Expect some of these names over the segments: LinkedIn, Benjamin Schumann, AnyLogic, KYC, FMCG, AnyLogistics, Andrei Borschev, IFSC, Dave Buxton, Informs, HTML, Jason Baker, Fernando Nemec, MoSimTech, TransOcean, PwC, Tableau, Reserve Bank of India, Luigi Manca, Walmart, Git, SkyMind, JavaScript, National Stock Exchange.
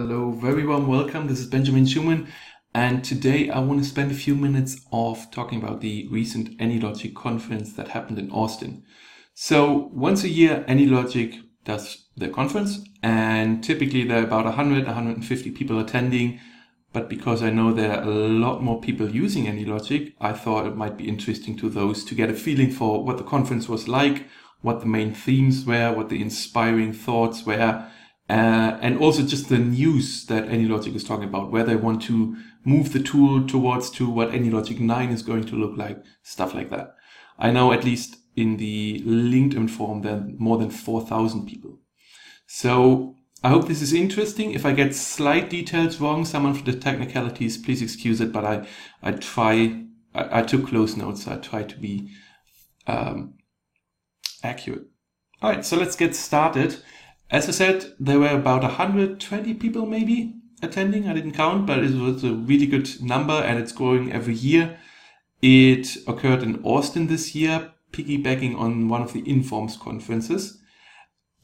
Hello, very warm welcome. This is Benjamin Schumann, and today I want to spend a few minutes off talking about the recent AnyLogic conference that happened in Austin. So once a year, AnyLogic does their conference, and typically there are about 100, 150 people attending. But because I know there are a lot more people using AnyLogic, I thought it might be interesting to those to get a feeling for what the conference was like, what the main themes were, what the inspiring thoughts were, and also just the news that AnyLogic is talking about, where they want to move the tool towards to what AnyLogic 9 is going to look like, stuff like that. I know at least in the LinkedIn forum, there are more than 4,000 people. So I hope this is interesting. If I get slight details wrong, someone for the technicalities, please excuse it, but I took close notes, so I try to be accurate. All right, so let's get started. As I said, there were about 120 people maybe attending. I didn't count, but it was a really good number, and it's growing every year. It occurred in Austin this year, piggybacking on one of the Informs conferences.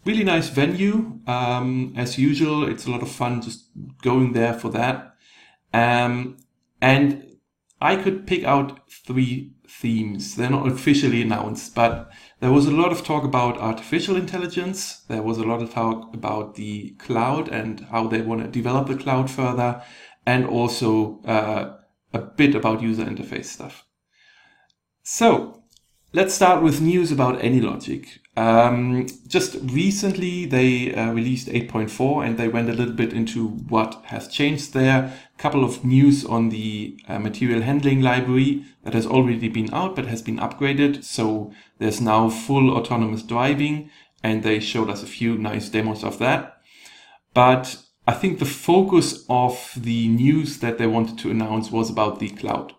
Really nice venue. As usual, it's a lot of fun just going there for that. And I could pick out three themes. They're not officially announced, but there was a lot of talk about artificial intelligence. There was a lot of talk about the cloud and how they want to develop the cloud further, and also a bit about user interface stuff. So let's start with news about AnyLogic. Just recently they released 8.4, and they went a little bit into what has changed there. A couple of news on the material handling library that has already been out but has been upgraded. So there's now full autonomous driving, and they showed us a few nice demos of that. But I think the focus of the news that they wanted to announce was about the cloud.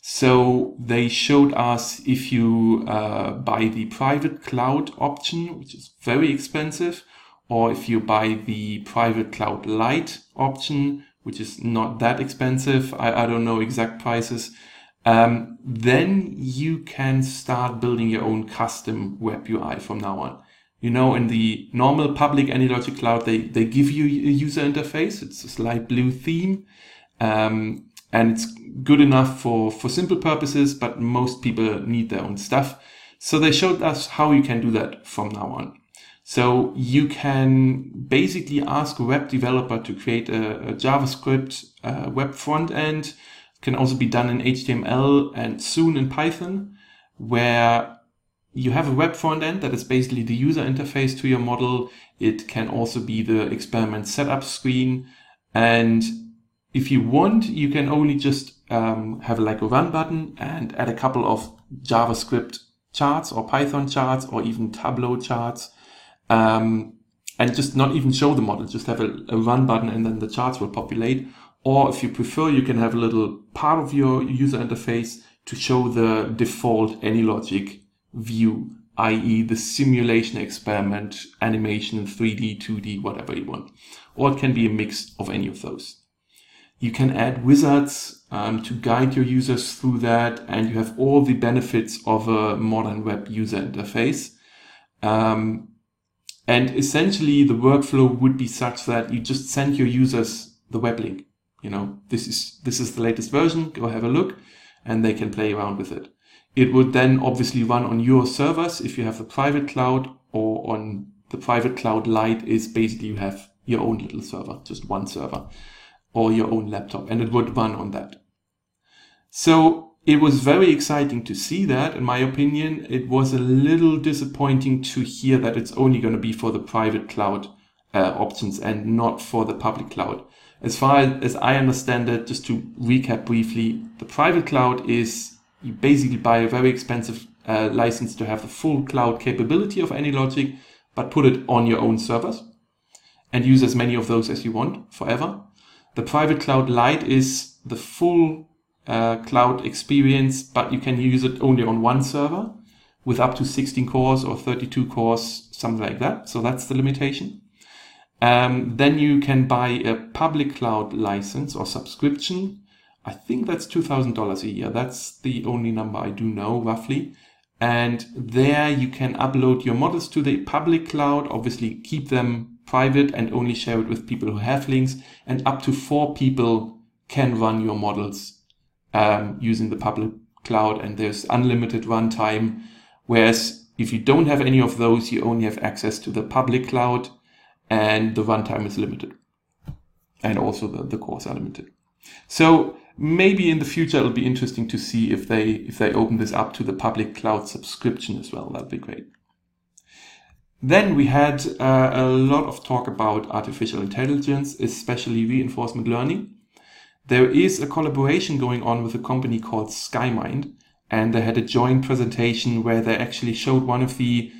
So they showed us if you buy the private cloud option, which is very expensive, or if you buy the private cloud light option, which is not that expensive, I don't know exact prices, then you can start building your own custom web UI from now on. You know, in the normal public AnyLogic cloud, they give you a user interface. It's this light blue theme. And it's good enough for simple purposes, but most people need their own stuff. So they showed us how you can do that from now on. So you can basically ask a web developer to create a JavaScript web front end. It can also be done in HTML and soon in Python, where you have a web front end that is basically the user interface to your model. It can also be the experiment setup screen, and if you want, you can only just have like a run button and add a couple of JavaScript charts or Python charts or even Tableau charts, and just not even show the model, just have a run button, and then the charts will populate. Or if you prefer, you can have a little part of your user interface to show the default AnyLogic view, i.e. the simulation experiment, animation, 3D, 2D, whatever you want. Or it can be a mix of any of those. You can add wizards to guide your users through that, and you have all the benefits of a modern web user interface. And essentially, the workflow would be such that you just send your users the web link. You know, this is the latest version, go have a look, and they can play around with it. It would then obviously run on your servers if you have the private cloud, or on the private cloud light is basically you have your own little server, just one server, or your own laptop, and it would run on that. So it was very exciting to see that. In my opinion, it was a little disappointing to hear that it's only going to be for the private cloud options and not for the public cloud. As far as I understand it, just to recap briefly, the private cloud is you basically buy a very expensive license to have the full cloud capability of AnyLogic, but put it on your own servers and use as many of those as you want forever. The private cloud light is the full cloud experience, but you can use it only on one server with up to 16 cores or 32 cores, something like that. So that's the limitation. Then you can buy a public cloud license or subscription. I think that's $2,000 a year. That's the only number I do know roughly. And there you can upload your models to the public cloud, obviously keep them private and only share it with people who have links, and up to 4 people can run your models using the public cloud, and there's unlimited runtime. Whereas if you don't have any of those, you only have access to the public cloud and the runtime is limited. And also the cores are limited. So maybe in the future, it'll be interesting to see if they open this up to the public cloud subscription as well. That'd be great. Then we had a lot of talk about artificial intelligence, especially reinforcement learning. There is a collaboration going on with a company called SkyMind, and they had a joint presentation where they actually showed one of the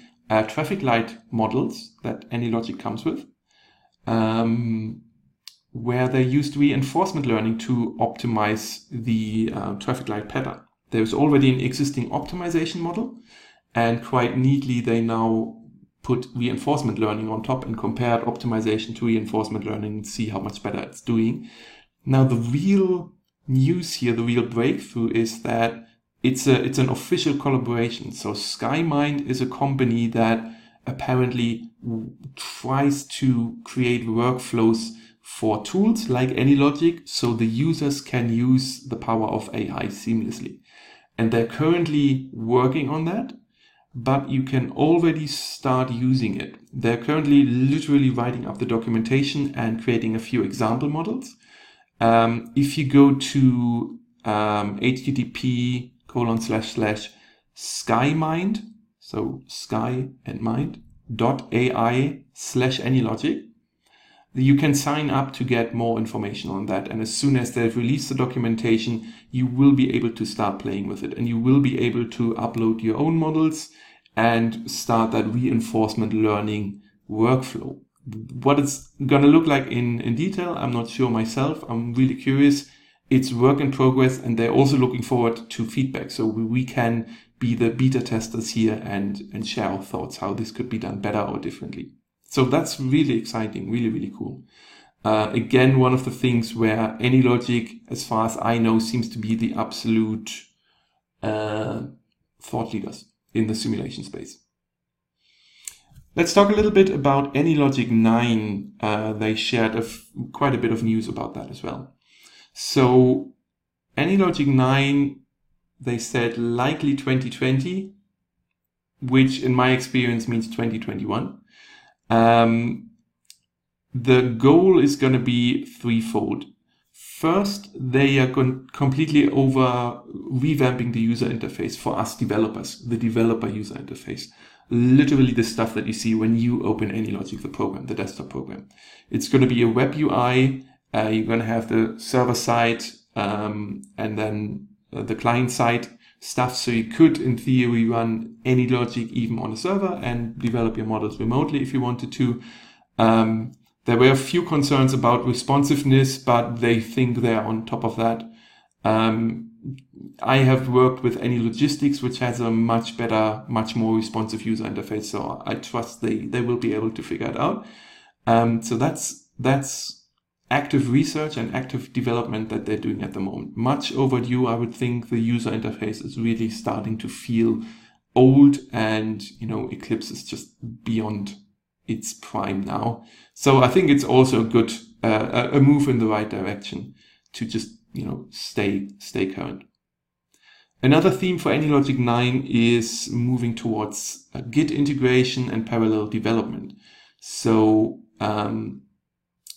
traffic light models that AnyLogic comes with, where they used reinforcement learning to optimize the traffic light pattern. There's already an existing optimization model, and quite neatly they now put reinforcement learning on top and compared optimization to reinforcement learning and see how much better it's doing. Now the real news here, the real breakthrough, is that it's an official collaboration. So SkyMind is a company that apparently tries to create workflows for tools like AnyLogic so the users can use the power of AI seamlessly. And they're currently working on that, but you can already start using it. They're currently literally writing up the documentation and creating a few example models. If you go to http://skymind, so sky and mind.ai/AnyLogic, you can sign up to get more information on that. And as soon as they've released the documentation, you will be able to start playing with it, and you will be able to upload your own models and start that reinforcement learning workflow. What it's going to look like in detail, I'm not sure myself. I'm really curious. It's work in progress, and they're also looking forward to feedback. So we can be the beta testers here and share our thoughts, how this could be done better or differently. So that's really exciting, really, really cool. Again, one of the things where AnyLogic, as far as I know, seems to be the absolute thought leaders in the simulation space. Let's talk a little bit about AnyLogic 9. They shared quite a bit of news about that as well. So AnyLogic 9, they said likely 2020, which in my experience means 2021. The goal is going to be threefold. First, they are completely revamping the user interface for us developers, the developer user interface. Literally the stuff that you see when you open AnyLogic, the program, the desktop program. It's going to be a web UI. You're going to have the server side and then the client side stuff. So you could, in theory, run AnyLogic even on a server and develop your models remotely if you wanted to. There were a few concerns about responsiveness, but they think they're on top of that. I have worked with AnyLogistics, which has a much better, much more responsive user interface. So I trust they will be able to figure it out. So that's active research and active development that they're doing at the moment. Much overdue, I would think. The user interface is really starting to feel old, and Eclipse is just beyond its prime now. So I think it's also good, a move in the right direction to just stay current. Another theme for AnyLogic 9 is moving towards Git integration and parallel development. So,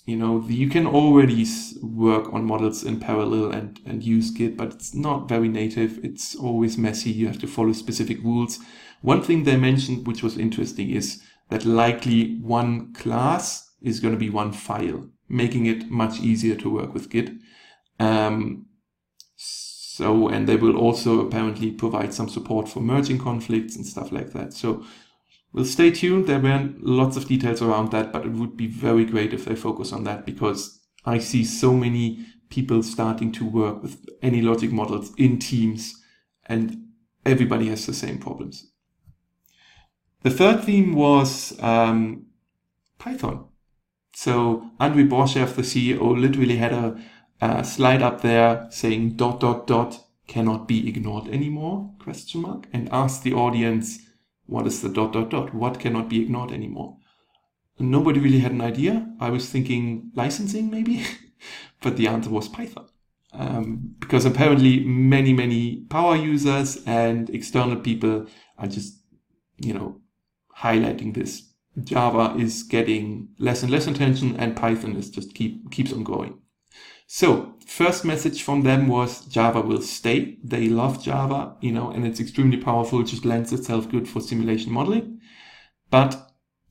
you can already work on models in parallel and use Git, but it's not very native. It's always messy. You have to follow specific rules. One thing they mentioned, which was interesting, is that likely one class is going to be one file, making it much easier to work with Git. And they will also apparently provide some support for merging conflicts and stuff like that. So we'll stay tuned. There were lots of details around that, but it would be very great if they focus on that, because I see so many people starting to work with AnyLogic models in teams, and everybody has the same problems. The third theme was Python. So Andrei Borschev, the CEO, literally had a slide up there saying ... cannot be ignored anymore ? And ask the audience, what is the ... what cannot be ignored anymore? Nobody really had an idea. I was thinking licensing maybe, but the answer was Python. Because apparently many power users and external people are just, highlighting this. Java is getting less and less attention, and Python is just keeps on going. So first message from them was Java will stay. They love Java, and it's extremely powerful. It just lends itself good for simulation modeling. But,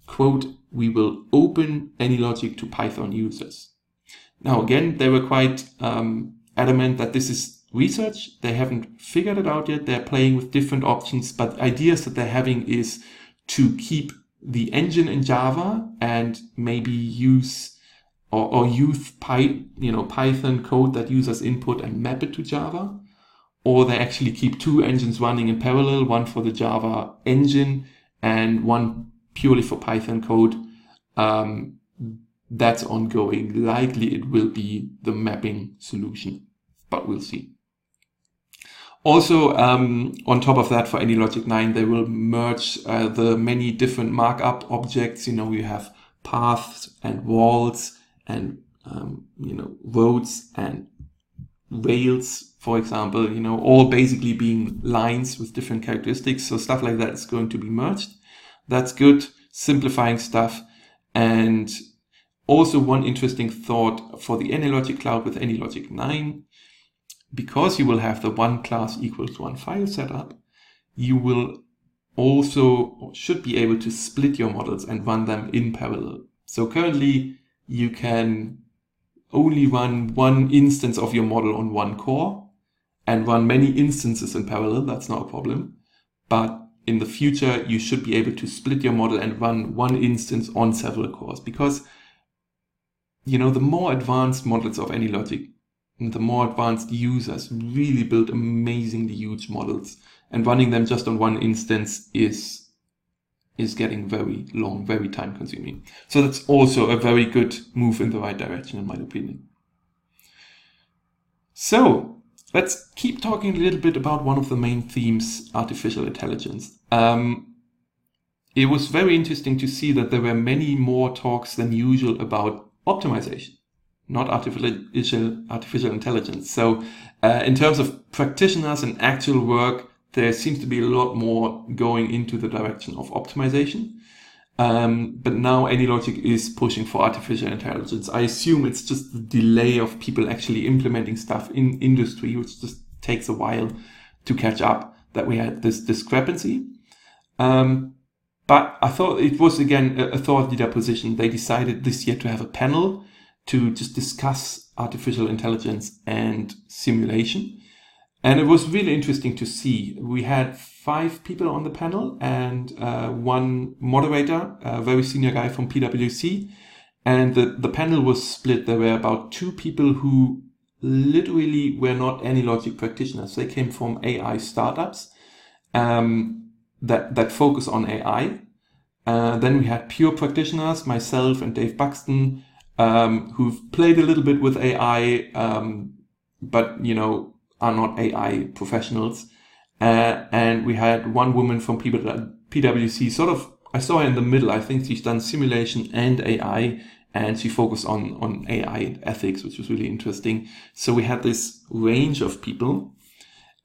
quote, we will open AnyLogic to Python users. Now, again, they were quite adamant that this is research. They haven't figured it out yet. They're playing with different options, but ideas that they're having is to keep the engine in Java and maybe use or use Python code that users input and map it to Java. Or they actually keep two engines running in parallel, one for the Java engine and one purely for Python code. That's ongoing. Likely it will be the mapping solution, but we'll see. Also, on top of that, for AnyLogic 9, they will merge the many different markup objects. We have paths and walls and, roads and rails, for example, all basically being lines with different characteristics. So stuff like that is going to be merged. That's good, simplifying stuff. And also one interesting thought for the AnyLogic cloud with AnyLogic 9, because you will have the one class equals one file setup, you will also or should be able to split your models and run them in parallel. So currently you can only run one instance of your model on one core and run many instances in parallel. That's not a problem. But in the future, you should be able to split your model and run one instance on several cores, because the more advanced models of AnyLogic, the more advanced users really build amazingly huge models, and running them just on one instance is getting very long, very time consuming. So that's also a very good move in the right direction, in my opinion. So let's keep talking a little bit about one of the main themes, artificial intelligence. It was very interesting to see that there were many more talks than usual about optimization, not artificial intelligence. So in terms of practitioners and actual work, there seems to be a lot more going into the direction of optimization. But now AnyLogic is pushing for artificial intelligence. I assume it's just the delay of people actually implementing stuff in industry, which just takes a while to catch up, that we had this discrepancy. But I thought it was, again, a thought leader position. They decided this year to have a panel to just discuss artificial intelligence and simulation. And it was really interesting to see. We had 5 people on the panel and one moderator, a very senior guy from PwC. And the panel was split. There were about 2 people who literally were not AnyLogic practitioners. They came from AI startups that focus on AI. Then we had pure practitioners, myself and Dave Buxton, who've played a little bit with AI, but, are not AI professionals. And we had one woman from PwC, sort of, I saw her in the middle. I think she's done simulation and AI, and she focused on AI and ethics, which was really interesting. So we had this range of people.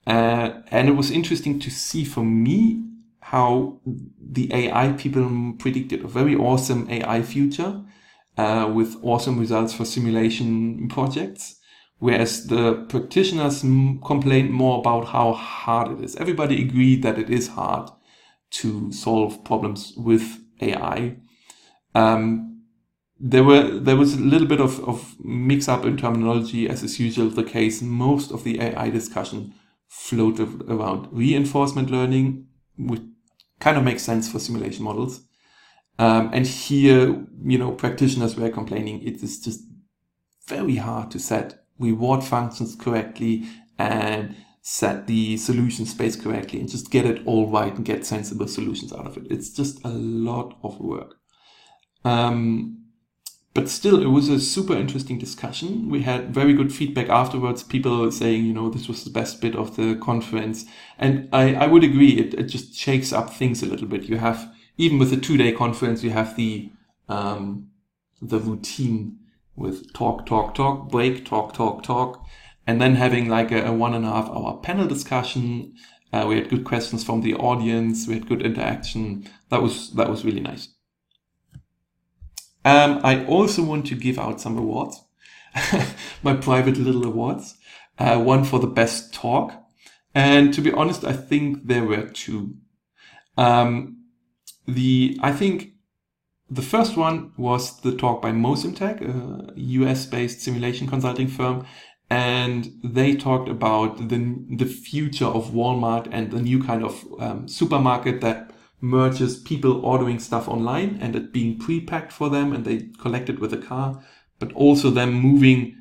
And it was interesting to see for me how the AI people predicted a very awesome AI future, with awesome results for simulation projects, whereas the practitioners complained more about how hard it is. Everybody agreed that it is hard to solve problems with AI. There was a little bit of mix-up in terminology, as is usual the case. Most of the AI discussion floated around reinforcement learning, which kind of makes sense for simulation models. And here, practitioners were complaining it is just very hard to set reward functions correctly and set the solution space correctly and just get it all right and get sensible solutions out of it. It's just a lot of work. But still, it was a super interesting discussion. We had very good feedback afterwards. People saying, this was the best bit of the conference. And I would agree, it just shakes up things a little bit. You have, even with a 2-day conference, you have the the routine with talk, talk, talk, break, talk, talk, talk, and then having like a 1.5 hour panel discussion. We had good questions from the audience. We had good interaction. That was really nice. I also want to give out some awards, my private little awards. One for the best talk. And to be honest, I think there were two. I think the first one was the talk by MoSimTech, a US-based simulation consulting firm. And they talked about the future of Walmart and the new kind of supermarket that merges people ordering stuff online and it being pre-packed for them and they collect it with a car, but also them moving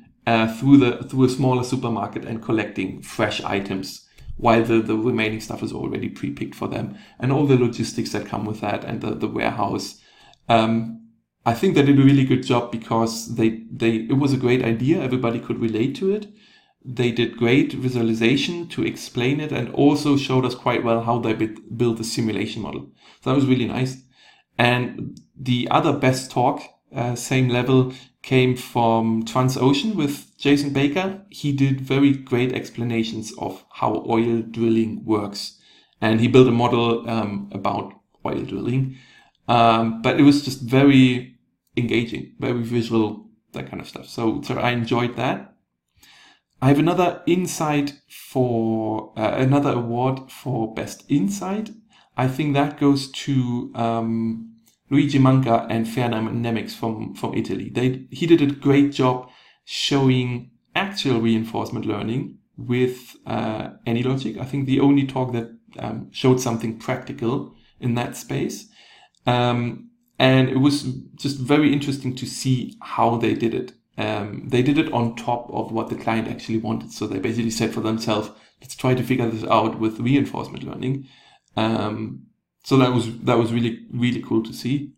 through a smaller supermarket and collecting fresh items while the remaining stuff is already pre-picked for them, and all the logistics that come with that and the warehouse. I think they did a really good job because it was a great idea. Everybody could relate to it. They did great visualization to explain it and also showed us quite well how they built the simulation model. So that was really nice. And the other best talk, same level, came from TransOcean with Jason Baker. He did very great explanations of how oil drilling works. And he built a model about oil drilling. But it was just very engaging, very visual, that kind of stuff. So I enjoyed that. I have another insight for another award for best insight. I think that goes to Luigi Manca and Fernando Nemec from Italy. He did a great job showing actual reinforcement learning with AnyLogic. I think the only talk that showed something practical in that space. And it was just very interesting to see how they did it. They did it on top of what the client actually wanted. So they basically said for themselves, let's try to figure this out with reinforcement learning. So that was really, really cool to see.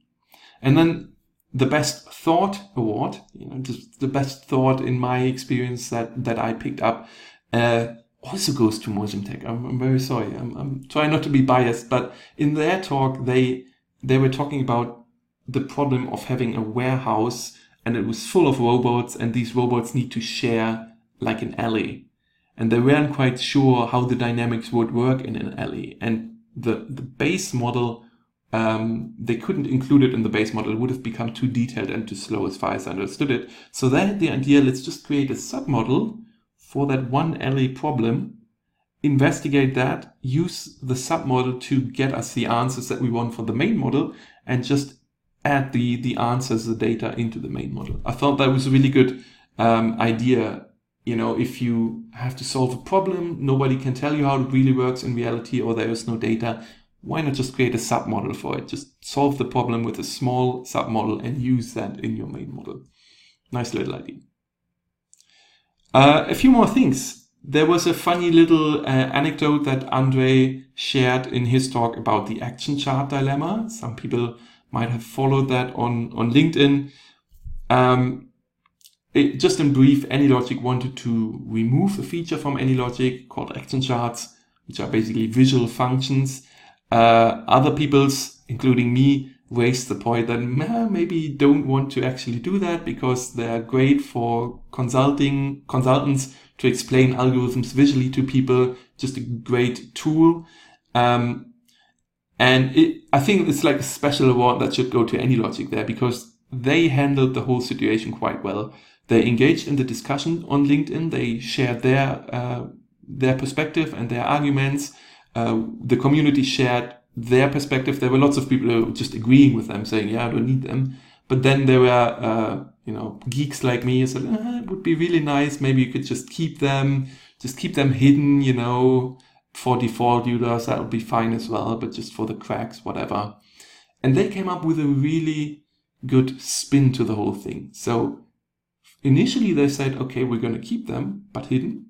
And then the best thought award, just the best thought in my experience that I picked up, also goes to MoSimTech. I'm very sorry. I'm trying not to be biased, but in their talk, they were talking about the problem of having a warehouse and it was full of robots and these robots need to share like an alley. And they weren't quite sure how the dynamics would work in an alley. And the base model, they couldn't include it in the base model. It would have become too detailed and too slow as far as I understood it. So they had the idea, let's just create a submodel for that one alley problem, investigate that, use the submodel to get us the answers that we want for the main model, and just add the answers, the data into the main model. I thought that was a really good idea. If you have to solve a problem, nobody can tell you how it really works in reality or there is no data. Why not just create a submodel for it? Just solve the problem with a small submodel and use that in your main model. Nice little idea. A few more things. There was a funny little anecdote that Andrei shared in his talk about the action chart dilemma. Some people might have followed that on LinkedIn. Just in brief, AnyLogic wanted to remove a feature from AnyLogic called action charts, which are basically visual functions. Other people's, including me, raised the point that maybe don't want to actually do that because they are great for consultants to explain algorithms visually to people, just a great tool. I think it's like a special award that should go to AnyLogic there because they handled the whole situation quite well. They engaged in the discussion on LinkedIn. They shared their perspective and their arguments. The community shared their perspective. There were lots of people who were just agreeing with them, saying, yeah, I don't need them. But then there were, geeks like me who said, it would be really nice. Maybe you could just keep them hidden, for default users. That would be fine as well, but just for the cracks, whatever. And they came up with a really good spin to the whole thing. So initially they said, okay, we're going to keep them, but hidden.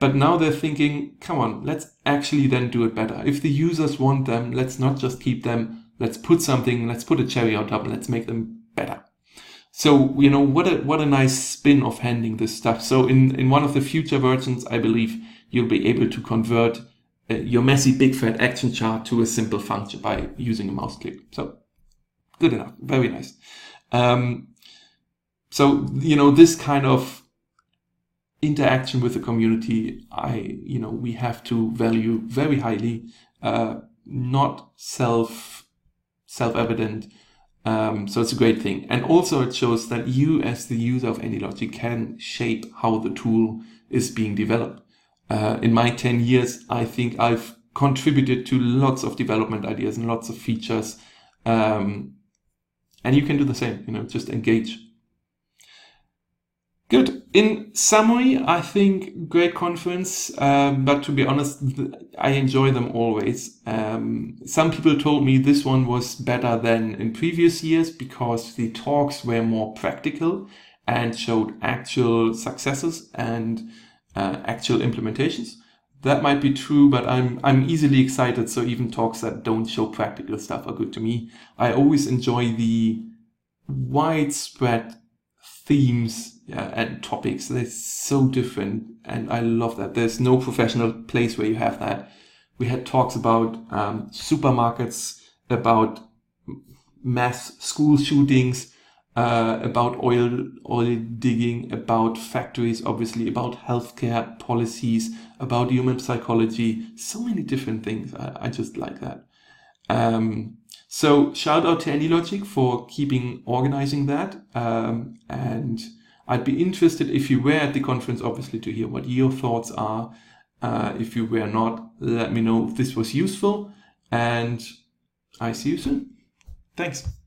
But now they're thinking, come on, let's actually then do it better. If the users want them, let's not just keep them. Let's put a cherry on top and let's make them better. So, what a nice spin of handling this stuff. So in one of the future versions, I believe you'll be able to convert your messy big fat action chart to a simple function by using a mouse click. So good enough. Very nice. So, you know, this kind of interaction with the community, we have to value very highly, not self-evident. So it's a great thing. And also it shows that you as the user of AnyLogic can shape how the tool is being developed. In my 10 years, I think I've contributed to lots of development ideas and lots of features. And you can do the same, just engage. Good. In summary, I think great conference, but to be honest, I enjoy them always. Some people told me this one was better than in previous years because the talks were more practical and showed actual successes and actual implementations. That might be true, but I'm easily excited, so even talks that don't show practical stuff are good to me. I always enjoy the widespread themes and topics. They're so different, and I love that. There's no professional place where you have that. We had talks about supermarkets, about mass school shootings, about oil digging, about factories, obviously, about healthcare policies, about human psychology. So many different things. I just like that. So shout out to AnyLogic for organizing that. And I'd be interested, if you were at the conference, obviously, to hear what your thoughts are. If you were not, let me know if this was useful. And I see you soon. Thanks.